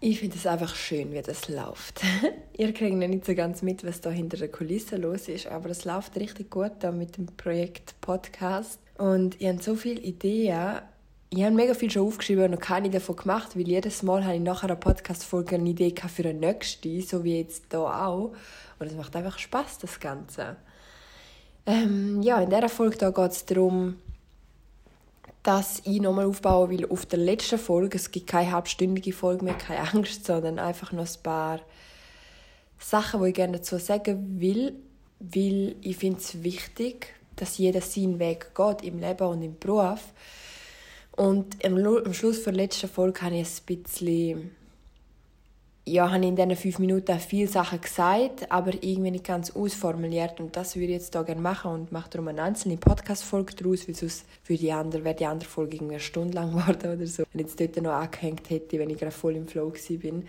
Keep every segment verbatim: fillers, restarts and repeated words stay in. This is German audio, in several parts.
Ich finde es einfach schön, wie das läuft. Ihr kriegt noch nicht so ganz mit, was da hinter der Kulisse los ist, aber es läuft richtig gut da mit dem Projekt Podcast. Und ich habe so viele Ideen. Ich habe mega viel schon aufgeschrieben und noch keine davon gemacht, weil jedes Mal habe ich nach einer Podcast-Folge eine Idee für den nächsten, so wie jetzt hier auch. Und es macht einfach Spass, das Ganze. Ähm, ja, in dieser Folge geht es darum, dass ich nochmal aufbauen will auf der letzten Folge. Es gibt keine halbstündige Folge mehr, keine Angst, sondern einfach noch ein paar Sachen, die ich gerne dazu sagen will. Weil ich finde es wichtig, dass jeder seinen Weg geht im Leben und im Beruf. Und am Schluss der letzten Folge habe ich ein bisschen... Ja, habe ich in diesen fünf Minuten viele Sachen gesagt, aber irgendwie nicht ganz ausformuliert. Und das würde ich jetzt hier gerne machen und mache darum eine einzelne Podcast-Folge daraus, weil sonst wäre die andere Folge irgendwie eine Stunde lang geworden oder so. Wenn ich jetzt dort noch angehängt hätte, wenn ich gerade voll im Flow war.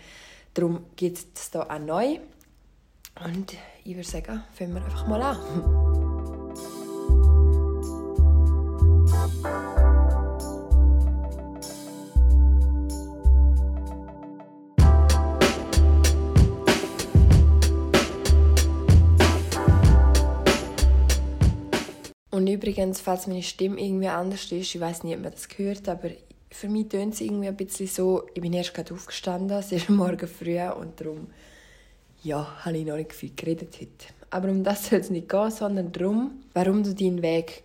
Darum gibt es hier auch neu. Und ich würde sagen, fangen wir einfach mal an. Und übrigens, falls meine Stimme irgendwie anders ist, ich weiss nicht, ob man das gehört, aber für mich tönt es irgendwie ein bisschen so, ich bin erst gerade aufgestanden, es ist morgen früh und darum, ja, habe ich noch nicht viel geredet heute. Aber um das soll es nicht gehen, sondern darum, warum du deinen Weg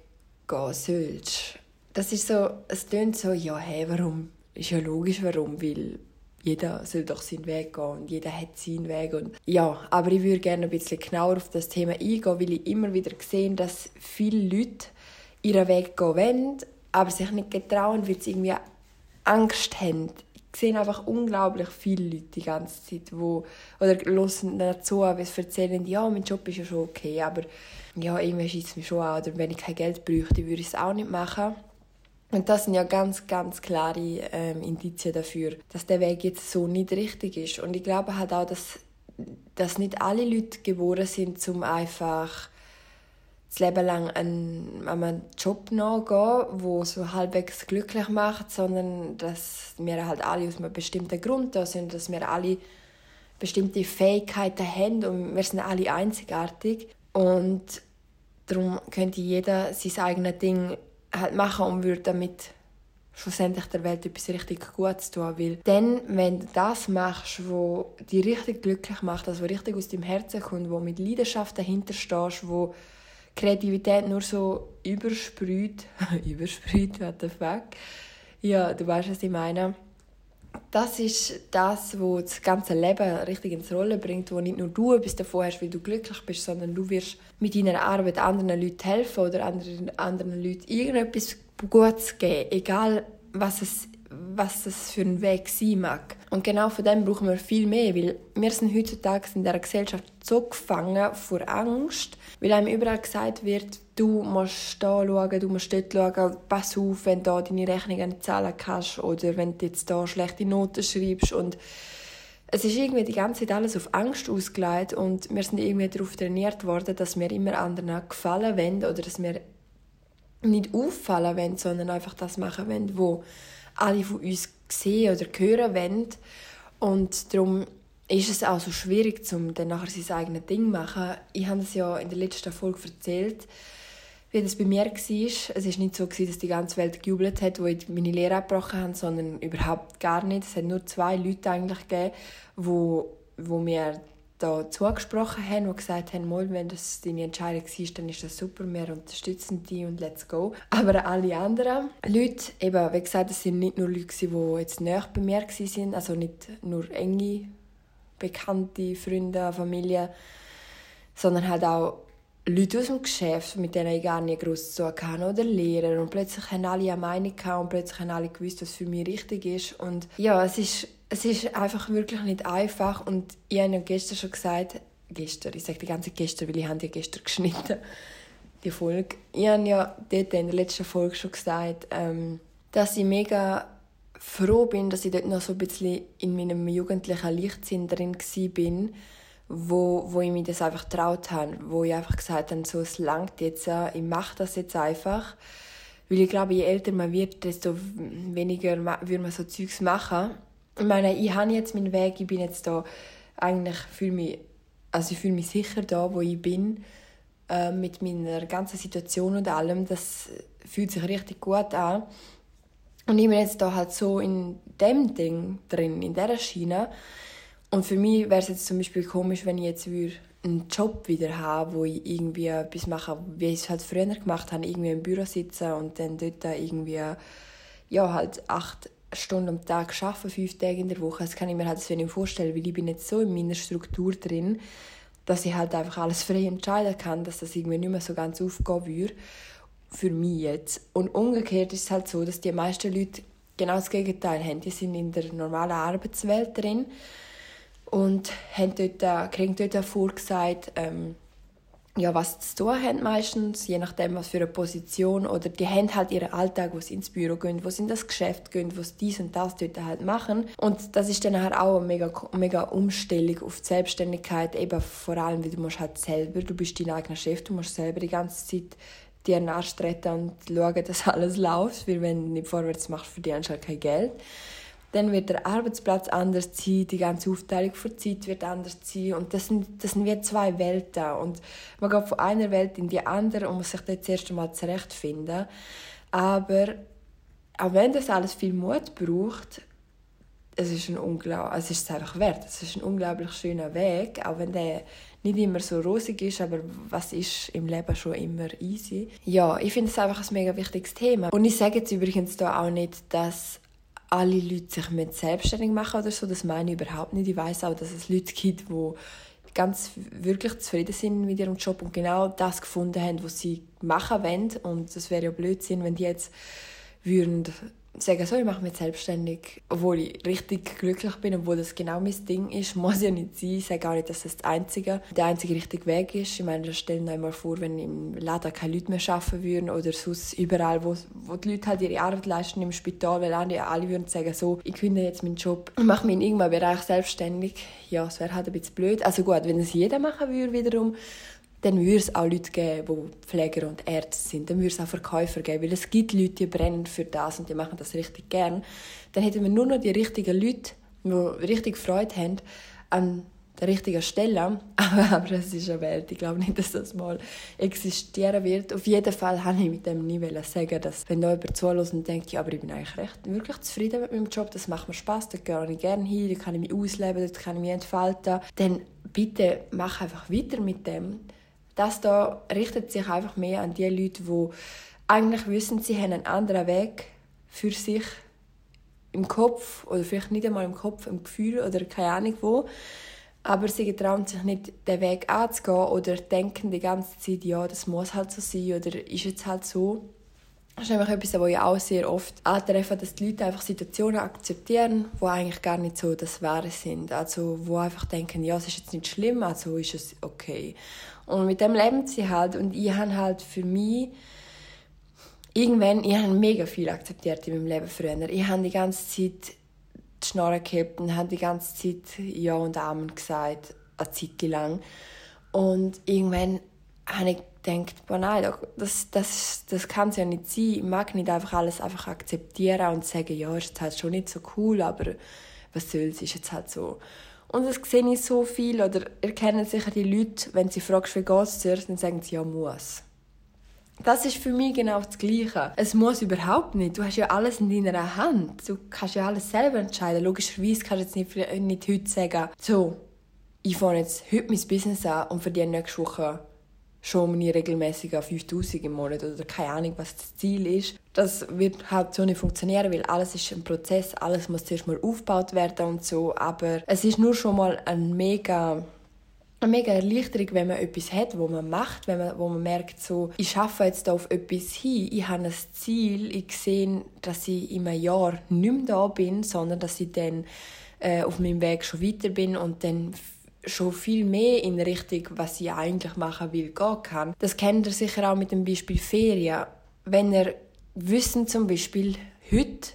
gehen sollst. Das ist so, es tönt so, ja, hey, warum? Ist ja logisch, warum, weil jeder soll doch seinen Weg gehen und jeder hat seinen Weg. Und ja, aber ich würde gerne ein bisschen genauer auf das Thema eingehen, weil ich immer wieder sehe, dass viele Leute ihren Weg gehen wollen, aber sich nicht getrauen, weil sie irgendwie Angst haben. Ich sehe einfach unglaublich viele Leute die ganze Zeit, die, oder hören dazu, wie sie erzählen, ja, mein Job ist ja schon okay, aber ja, irgendwie schießt es mich schon an. Oder wenn ich kein Geld bräuchte, würde ich es auch nicht machen. Und das sind ja ganz, ganz klare ähm, Indizien dafür, dass der Weg jetzt so nicht richtig ist. Und ich glaube halt auch, dass, dass nicht alle Leute geboren sind, um einfach das Leben lang an, an einen Job nachzugehen, der so halbwegs glücklich macht, sondern dass wir halt alle aus einem bestimmten Grund da sind, dass wir alle bestimmte Fähigkeiten haben und wir sind alle einzigartig. Und darum könnte jeder sein eigenes Ding halt machen und würde damit schlussendlich der Welt etwas richtig Gutes tun. Weil dann, wenn du das machst, was dich richtig glücklich macht, also was richtig aus deinem Herzen kommt, wo mit Leidenschaft dahinter stehst, wo Kreativität nur so übersprüht, übersprüht, what the fuck, ja, du weißt, was ich meine, das ist das, was das ganze Leben richtig ins Rollen bringt, wo nicht nur du etwas davon hast, weil du glücklich bist, sondern du wirst mit deiner Arbeit anderen Leuten helfen oder anderen, anderen Leuten irgendetwas Gutes geben, egal was es, was es für ein Weg sein mag. Und genau von dem brauchen wir viel mehr, weil wir sind heutzutage in dieser Gesellschaft so gefangen vor Angst, weil einem überall gesagt wird, du musst da schauen, du musst dort schauen, pass auf, wenn du deine Rechnungen nicht zahlen kannst oder wenn du jetzt da schlechte Noten schreibst. Und es ist irgendwie die ganze Zeit alles auf Angst ausgelegt und wir sind irgendwie darauf trainiert worden, dass wir immer anderen gefallen wollen oder dass wir nicht auffallen wollen, sondern einfach das machen wollen, wo alle von uns sehen oder hören wollen. Und darum ist es auch so schwierig, um dann nachher sein eigenes Ding zu machen. Ich habe es ja in der letzten Folge erzählt, wie das bei mir war. Es war nicht so, dass die ganze Welt gejubelt hat, als ich meine Lehre abgebrochen habe, sondern überhaupt gar nicht. Es hat nur zwei Leute eigentlich gegeben, die mir da zugesprochen haben und gesagt haben, mal, wenn das deine Entscheidung war, dann ist das super, wir unterstützen dich und let's go. Aber alle anderen Leute, eben, wie gesagt, es waren nicht nur Leute, die jetzt näher bei mir waren, also nicht nur enge Bekannte, Freunde, Familie, sondern halt auch Leute aus dem Geschäft, mit denen ich gar nicht gross zu tun hatte, oder Lehrer. Und plötzlich haben alle eine Meinung und plötzlich haben alle gewusst, was für mich richtig ist. Und ja, es ist, es ist einfach wirklich nicht einfach. Und ich habe ja gestern schon gesagt, gestern, ich sage die ganze Zeit gestern, weil ich habe ja gestern geschnitten, die Folge. Ich habe ja dort in der letzten Folge schon gesagt, dass ich mega froh bin, dass ich dort noch so ein bisschen in meinem jugendlichen Leichtsinn drin war, wo, wo ich mir das einfach getraut habe, wo ich einfach gesagt habe, so, es langt jetzt, ich mache das jetzt einfach. Weil ich glaube, je älter man wird, desto weniger würde man so Zeugs machen. Ich meine, ich habe jetzt meinen Weg, ich bin jetzt da, eigentlich fühle mich, also ich fühle mich sicher da, wo ich bin, äh, mit meiner ganzen Situation und allem, das fühlt sich richtig gut an. Und ich bin jetzt da halt so in dem Ding drin, in dieser Schiene. Und für mich wäre es jetzt zum Beispiel komisch, wenn ich jetzt einen Job wieder habe, wo ich irgendwie etwas mache, wie ich es halt früher gemacht habe, irgendwie im Büro sitzen und dann dort irgendwie, ja, halt acht Stunden am Tag arbeiten, fünf Tage in der Woche. Das kann ich mir halt so nicht vorstellen, weil ich bin jetzt so in meiner Struktur drin, dass ich halt einfach alles frei entscheiden kann, dass das irgendwie nicht mehr so ganz aufgehen würde, für mich jetzt. Und umgekehrt ist es halt so, dass die meisten Leute genau das Gegenteil haben. Die sind in der normalen Arbeitswelt drin und haben dort, kriegen dort vorgesagt, ähm, ja, was sie zu tun haben meistens, je nachdem, was für eine Position. Oder die haben halt ihren Alltag, wo sie ins Büro gehen, wo sie in das Geschäft gehen, wo sie dies und das dort halt machen. Und das ist dann halt auch eine mega, mega Umstellung auf die Selbstständigkeit, eben vor allem, weil du musst halt selber, du bist dein eigener Chef, du musst selber die ganze Zeit dir nachtreten und schauen, dass alles läuft, weil wenn du nicht vorwärts machst, verdienst du halt kein Geld. Dann wird der Arbeitsplatz anders sein, die ganze Aufteilung von Zeit wird anders sein. Und das sind, das sind wie zwei Welten. Und man geht von einer Welt in die andere und muss sich dort das erste Mal zurechtfinden. Aber auch wenn das alles viel Mut braucht, es ist, ein Unglaub- also es ist es einfach wert. Es ist ein unglaublich schöner Weg, auch wenn der nicht immer so rosig ist, aber was ist im Leben schon immer easy? Ja, ich finde es einfach ein mega wichtiges Thema. Und ich sage jetzt übrigens da auch nicht, dass alle Leute sich mit selbstständig machen oder so, das meine ich überhaupt nicht. Ich weiss auch, dass es Leute gibt, die ganz wirklich zufrieden sind mit ihrem Job und genau das gefunden haben, was sie machen wollen. Und das wäre ja Blödsinn, wenn die jetzt würden sagen, so, ich mache mich selbstständig, obwohl ich richtig glücklich bin, obwohl das genau mein Ding ist. Muss ja nicht sein. Ich sage auch nicht, dass das der einzige, der einzige richtige Weg ist. Ich meine, stell dir einmal vor, wenn im Laden keine Leute mehr arbeiten würden oder sonst überall, wo, wo die Leute halt ihre Arbeit leisten, im Spital, weil alle würden sagen, so, ich kündige jetzt meinen Job, ich mache mich in irgendeinem Bereich selbstständig. Ja, es wäre halt ein bisschen blöd. Also gut, wenn es jeder machen würde wiederum, dann würde es auch Leute geben, die Pfleger und Ärzte sind. Dann würde es auch Verkäufer geben, weil es gibt Leute, die brennen für das und die machen das richtig gern. Dann hätten wir nur noch die richtigen Leute, die richtig Freude haben an der richtigen Stelle. Aber das ist eine Welt. Ich glaube nicht, dass das mal existieren wird. Auf jeden Fall wollte ich mit dem nie sagen, dass wenn da jemand zuhört und denkt, ja, aber ich bin eigentlich recht wirklich zufrieden mit meinem Job, das macht mir Spass, da gehe ich gerne hin, da kann ich mich ausleben, da kann ich mich entfalten. Dann bitte mach einfach weiter mit dem. Das da richtet sich einfach mehr an die Leute, die eigentlich wissen, sie haben einen anderen Weg für sich im Kopf oder vielleicht nicht einmal im Kopf, im Gefühl oder keine Ahnung wo. Aber sie getrauen sich nicht, den Weg anzugehen oder denken die ganze Zeit, ja, das muss halt so sein oder ist jetzt halt so. Das ist nämlich etwas, was ich auch sehr oft antreffe, dass die Leute einfach Situationen akzeptieren, die eigentlich gar nicht so das Wahre sind. Also die einfach denken, ja, es ist jetzt nicht schlimm, also ist es okay. Und mit dem leben sie halt. Und ich habe halt für mich irgendwann, ich habe mega viel akzeptiert in meinem Leben früher. Ich habe die ganze Zeit die Schnorren gehabt und habe die ganze Zeit Ja und Amen gesagt, eine Zeit lang. Und irgendwann habe ich denkt, boah, nein, das, das, das kann es ja nicht sein. Ich mag nicht einfach alles einfach akzeptieren und sagen, ja, ist jetzt halt schon nicht so cool, aber was soll's, ist jetzt halt so. Und das sehe ich so viel, oder erkennen sicher die Leute, wenn sie fragst, wie geht's dir, dann sagen sie, ja, muss. Das ist für mich genau das Gleiche. Es muss überhaupt nicht. Du hast ja alles in deiner Hand. Du kannst ja alles selber entscheiden. Logischerweise kannst du jetzt nicht, nicht heute sagen, so, ich fange jetzt heute mein Business an und verdiene nächste Woche schon meine regelmäßig auf fünftausend im Monat oder keine Ahnung, was das Ziel ist. Das wird halt so nicht funktionieren, weil alles ist ein Prozess, alles muss zuerst mal aufgebaut werden und so. Aber es ist nur schon mal eine mega, eine mega Erleichterung, wenn man etwas hat, was man macht, wenn man, wo man merkt, so, ich arbeite jetzt auf etwas hin, ich habe ein Ziel, ich sehe, dass ich in einem Jahr nicht mehr da bin, sondern dass ich dann äh, auf meinem Weg schon weiter bin und dann schon viel mehr in Richtung, was ich eigentlich machen will, gehen kann. Das kennt ihr sicher auch mit dem Beispiel Ferien. Wenn ihr wissen zum Beispiel heute,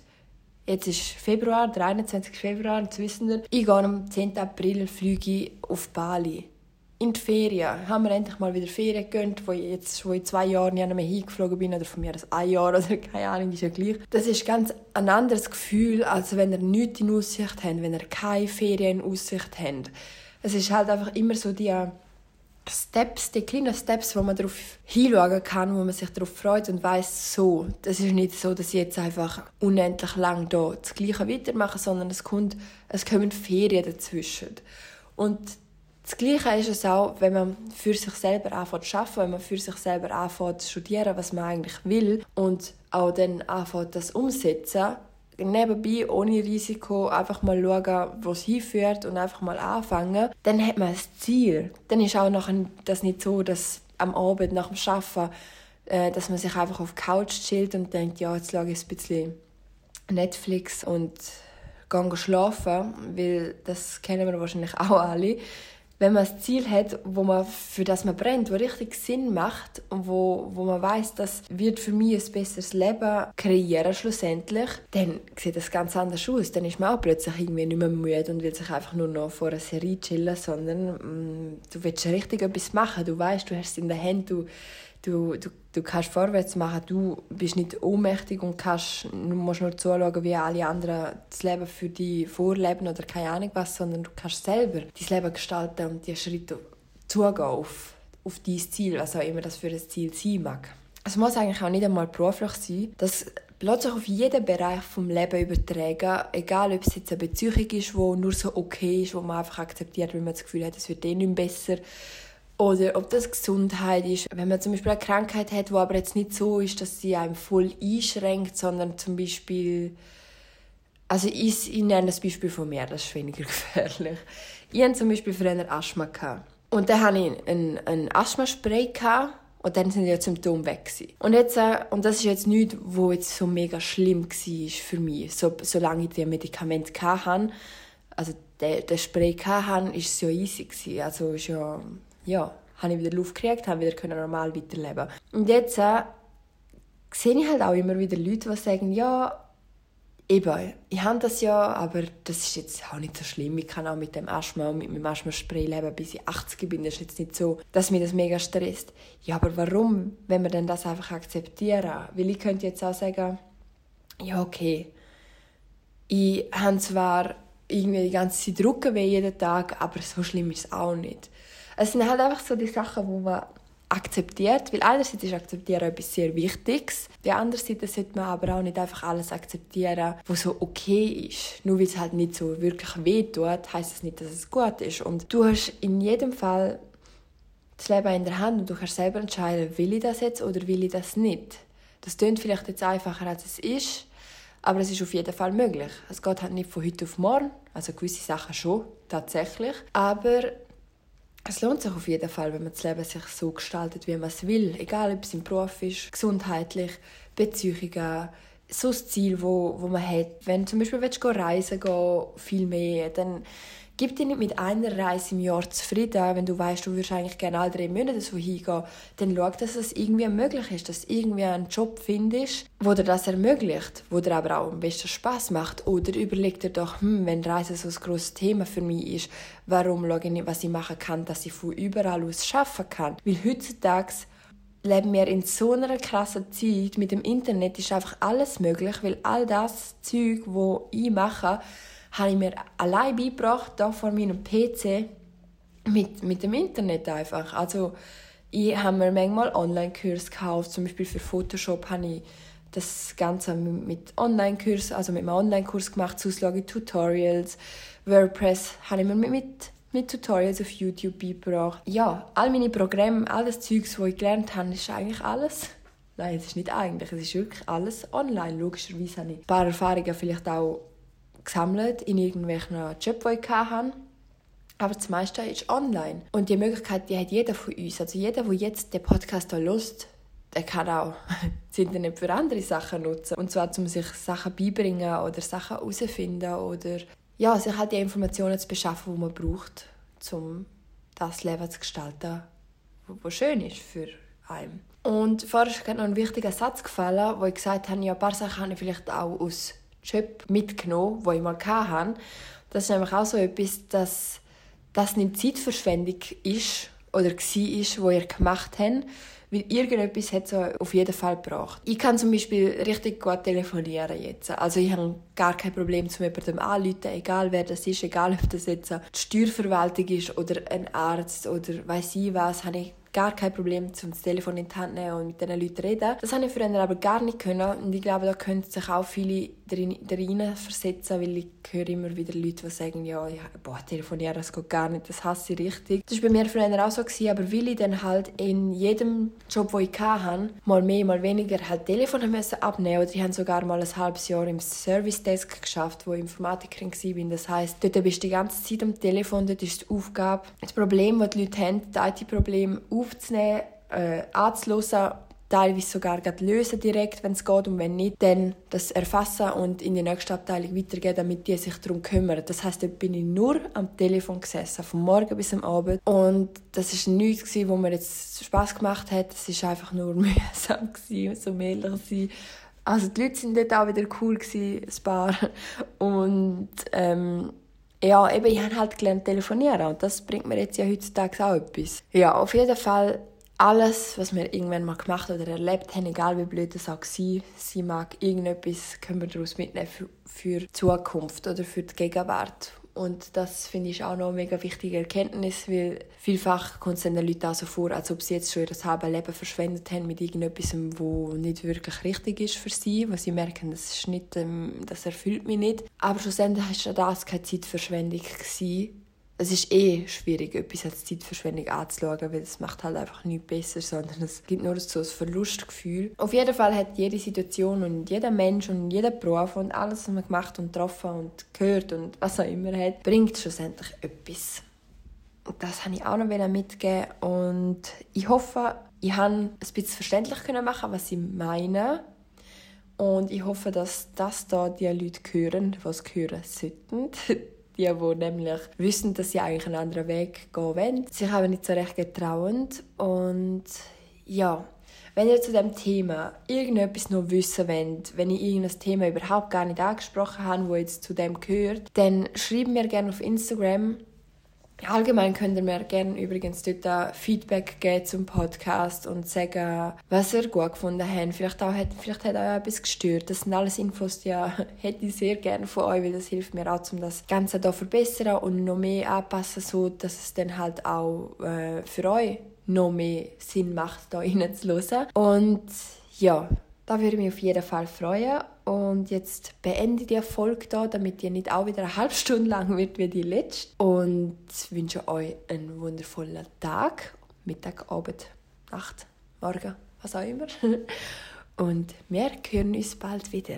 jetzt ist Februar, der einundzwanzigsten Februar, jetzt wissen ihr, ich gehe am zehnten April fliege ich auf Bali. in die Ferien haben wir endlich mal wieder Ferien gegönnt, wo ich jetzt schon in zwei Jahren nicht mehr hingeflogen bin, oder von mir aus ein Jahr oder keine Ahnung, ist ja gleich. Das ist ganz ein anderes Gefühl, als wenn ihr nichts in Aussicht habt, wenn ihr keine Ferien in Aussicht habt. Es ist halt einfach immer so die Steps, die kleinen Steps, wo man darauf hinschauen kann, wo man sich darauf freut und weiss, so, das ist nicht so, dass ich jetzt einfach unendlich lang da das Gleiche weitermache, sondern es kommt, es kommen Ferien dazwischen. Und das Gleiche ist es auch, wenn man für sich selber anfängt zu arbeiten, wenn man für sich selber anfängt zu studieren, was man eigentlich will, und auch dann anfängt, das umsetzen, nebenbei, ohne Risiko, einfach mal schauen, wo es hinführt und einfach mal anfangen, dann hat man ein Ziel. Dann ist auch nachher das nicht so, dass am Abend nach dem Arbeiten, äh, dass man sich einfach auf die Couch chillt und denkt, ja, jetzt schaue ich ein bisschen Netflix und gehe schlafen, weil das kennen wir wahrscheinlich auch alle. Wenn man ein Ziel hat, wo man, für das man brennt, wo richtig Sinn macht und wo, wo man weiss, das wird für mich ein besseres Leben kreieren schlussendlich, dann sieht das ganz anders aus. Dann ist man auch plötzlich irgendwie nicht mehr müde und will sich einfach nur noch vor einer Serie chillen, sondern mh, du willst richtig etwas machen. Du weißt, du hast es in der Hand, du, du, du, du kannst vorwärts machen, du bist nicht ohnmächtig und kannst, du musst nur zuschauen, wie alle anderen das Leben für dich vorleben oder keine Ahnung was, sondern du kannst selber dein Leben gestalten und die Schritte zugehen auf, auf dein Ziel, was auch immer das für ein Ziel sein mag. Es muss eigentlich auch nicht einmal beruflich sein. Das lässt sich auf jeden Bereich des Lebens übertragen, egal ob es jetzt eine Beziehung ist, die nur so okay ist, wo man einfach akzeptiert, weil man das Gefühl hat, es wird eh nicht besser. Oder ob das Gesundheit ist, wenn man zum Beispiel eine Krankheit hat, die aber jetzt nicht so ist, dass sie einem voll einschränkt, sondern zum Beispiel, also ich, ich nenne das Beispiel von mir, das ist weniger gefährlich. Ich hatte zum Beispiel früher Asthma. Und dann hatte ich ein, ein Asthmaspray und dann sind die Symptome weg. Und, jetzt, und das ist jetzt nichts, was jetzt so mega schlimm war für mich, so, solange ich die Medikamente hatte. Also den Spray hatte, war es ja easy. Also ist ja... ja, habe ich wieder Luft gekriegt, habe wieder normal weiterleben. Und jetzt äh, sehe ich halt auch immer wieder Leute, die sagen, ja, eben, ich habe das ja, aber das ist jetzt auch nicht so schlimm. Ich kann auch mit dem Asthma und mit meinem Asthma-Spray leben, bis ich achtzig bin. Das ist jetzt nicht so, dass mich das mega stresst. Ja, aber warum, wenn wir denn das einfach akzeptieren? Weil ich könnte jetzt auch sagen, ja, okay, ich habe zwar irgendwie die ganze Zeit Rückenweh jeden Tag, aber so schlimm ist es auch nicht. Es sind halt einfach so die Sachen, die man akzeptiert. Weil einerseits ist Akzeptieren etwas sehr Wichtiges. Die andererseits sollte man aber auch nicht einfach alles akzeptieren, was so okay ist. Nur weil es halt nicht so wirklich wehtut, heisst das nicht, dass es gut ist. Und du hast in jedem Fall das Leben in der Hand und du kannst selber entscheiden, will ich das jetzt oder will ich das nicht. Das klingt vielleicht jetzt einfacher, als es ist, aber es ist auf jeden Fall möglich. Es geht halt nicht von heute auf morgen, also gewisse Sachen schon, tatsächlich. Aber es lohnt sich auf jeden Fall, wenn man das Leben sich so gestaltet, wie man es will. Egal, ob es im Beruf ist, gesundheitlich, Beziehungen, so ein Ziel, das wo, wo man hat. Wenn du zum Beispiel reisen gehen, viel mehr, dann gib dir nicht mit einer Reise im Jahr zufrieden. Wenn du weißt, du würdest eigentlich gerne alle drei Monate so hingehen, dann schau, dass es irgendwie möglich ist, dass du irgendwie einen Job findest, der dir das ermöglicht, der dir aber auch am besten Spass macht. Oder überleg dir doch, hm, wenn Reisen so ein grosses Thema für mich ist, warum schaue ich nicht, was ich machen kann, dass ich von überall aus arbeiten kann. Weil heutzutage leben wir in so einer krassen Zeit. Mit dem Internet ist einfach alles möglich, weil all das Zeug, das ich mache, habe ich mir allein beigebracht, da vor meinem P C, mit, mit dem Internet einfach. Also, ich habe mir manchmal Online-Kurse gekauft, zum Beispiel für Photoshop habe ich das Ganze mit Online-Kursen, also mit einem Online-Kurs gemacht, Zuslage Tutorials, WordPress habe ich mir mit, mit, mit Tutorials auf YouTube beigebracht. Ja, all meine Programme, all das Zeugs, das ich gelernt habe, ist eigentlich alles. Nein, es ist nicht eigentlich, es ist wirklich alles online. Logischerweise habe ich ein paar Erfahrungen vielleicht auch gesammelt in irgendwelchen Jobs, die ich hatte. Aber das meiste ist online. Und die Möglichkeit, die hat jeder von uns. Also jeder, der jetzt den Podcast hier hört, der kann auch das Internet für andere Sachen nutzen. Und zwar, um sich Sachen beibringen oder Sachen herauszufinden oder ja, sich halt die Informationen zu beschaffen, die man braucht, um das Leben zu gestalten, was schön ist für einen. Und vorher ist mir noch ein wichtiger Satz gefallen, wo ich gesagt habe, ja, ein paar Sachen habe ich vielleicht auch aus Job mitgenommen, den ich mal hatte. Das ist nämlich auch so etwas, dass dass es nicht Zeitverschwendung ist oder war, die ihr gemacht habt, weil irgendetwas hat es auf jeden Fall gebracht. Ich kann zum Beispiel richtig gut telefonieren jetzt. Also ich habe gar kein Problem, um jemandem anzurufen, egal wer das ist, egal ob das jetzt die Steuerverwaltung ist oder ein Arzt oder weiss ich was, habe ich gar kein Problem, um das Telefon in die Hand zu nehmen und mit diesen Leuten zu reden. Das konnte ich früher aber gar nicht können. Und ich glaube, da können sich auch viele darin versetzen, weil ich höre immer wieder Leute, die sagen, ja, ja boah, telefonieren, das geht gar nicht, das hasse ich richtig. Das war bei mir früher auch so, aber weil ich dann halt in jedem Job, den ich hatte, mal mehr, mal weniger, halt Telefone abnehmen musste. Oder ich habe sogar mal ein halbes Jahr im Service-Desk geschafft, wo ich Informatikerin war. Das heisst, dort bist du die ganze Zeit am Telefon, dort ist die Aufgabe, das Problem, das die Leute haben, das I T-Problem, aufzunehmen, äh, anzuhören, teilweise sogar direkt lösen, direkt, wenn es geht, und wenn nicht, dann das erfassen und in die nächste Abteilung weitergeben, damit die sich darum kümmern. Das heisst, dort bin ich nur am Telefon gesessen, vom Morgen bis am Abend. Und das war nichts, was mir jetzt Spass gemacht hat. Es war einfach nur mühsam, so ehrlich zu sein. Also die Leute waren dort auch wieder cool, ein paar. Und ähm, ja, eben, ich habe halt gelernt telefonieren und das bringt mir jetzt ja heutzutage auch etwas. Ja, auf jeden Fall alles, was wir irgendwann mal gemacht oder erlebt haben, egal wie blöd das auch war, sie mag irgendetwas, können wir daraus mitnehmen für, für die Zukunft oder für die Gegenwart. Und das finde ich auch noch eine mega wichtige Erkenntnis, weil vielfach kommt es den Leuten auch so vor, als ob sie jetzt schon ihr halbes Leben verschwendet haben mit irgendetwas, was nicht wirklich richtig ist für sie, weil sie merken, das ist nicht, das erfüllt mich nicht. Aber schlussendlich war das keine Zeitverschwendung. Es ist eh schwierig, etwas als Zeitverschwendung anzuschauen, weil es macht halt einfach nichts besser, sondern es gibt nur so ein Verlustgefühl. Auf jeden Fall hat jede Situation und jeder Mensch und jeder Beruf und alles, was man gemacht und getroffen und gehört und was auch immer hat, bringt schlussendlich etwas. Und das wollte ich auch noch mitgeben. Und ich hoffe, ich habe ein bisschen verständlich machen, was ich meine. Und ich hoffe, dass das da die Leute hören, die es hören sollten. Die, die nämlich wissen, dass sie eigentlich einen anderen Weg gehen wollen. Sie haben nicht so recht getrauen. Und ja, wenn ihr zu diesem Thema irgendetwas noch wissen wollt, wenn ich irgendein Thema überhaupt gar nicht angesprochen habe, das jetzt zu dem gehört, dann schreibt mir gerne auf Instagram. Allgemein könnt ihr mir gerne übrigens dort Feedback geben zum Podcast und sagen, was ihr gut gefunden habt. Vielleicht, auch, vielleicht hat euch etwas gestört. Das sind alles Infos, die hätte ich sehr gerne von euch, weil das hilft mir auch, um das Ganze zu verbessern und noch mehr anpassen, so dass es dann halt auch äh, für euch noch mehr Sinn macht, da reinzuhören. Und ja, da würde ich mich auf jeden Fall freuen. Und jetzt beende ich die Folge hier, damit die nicht auch wieder eine halbe Stunde lang wird wie die letzte. Und wünsche euch einen wundervollen Tag, Mittag, Abend, Nacht, Morgen, was auch immer. Und wir hören uns bald wieder.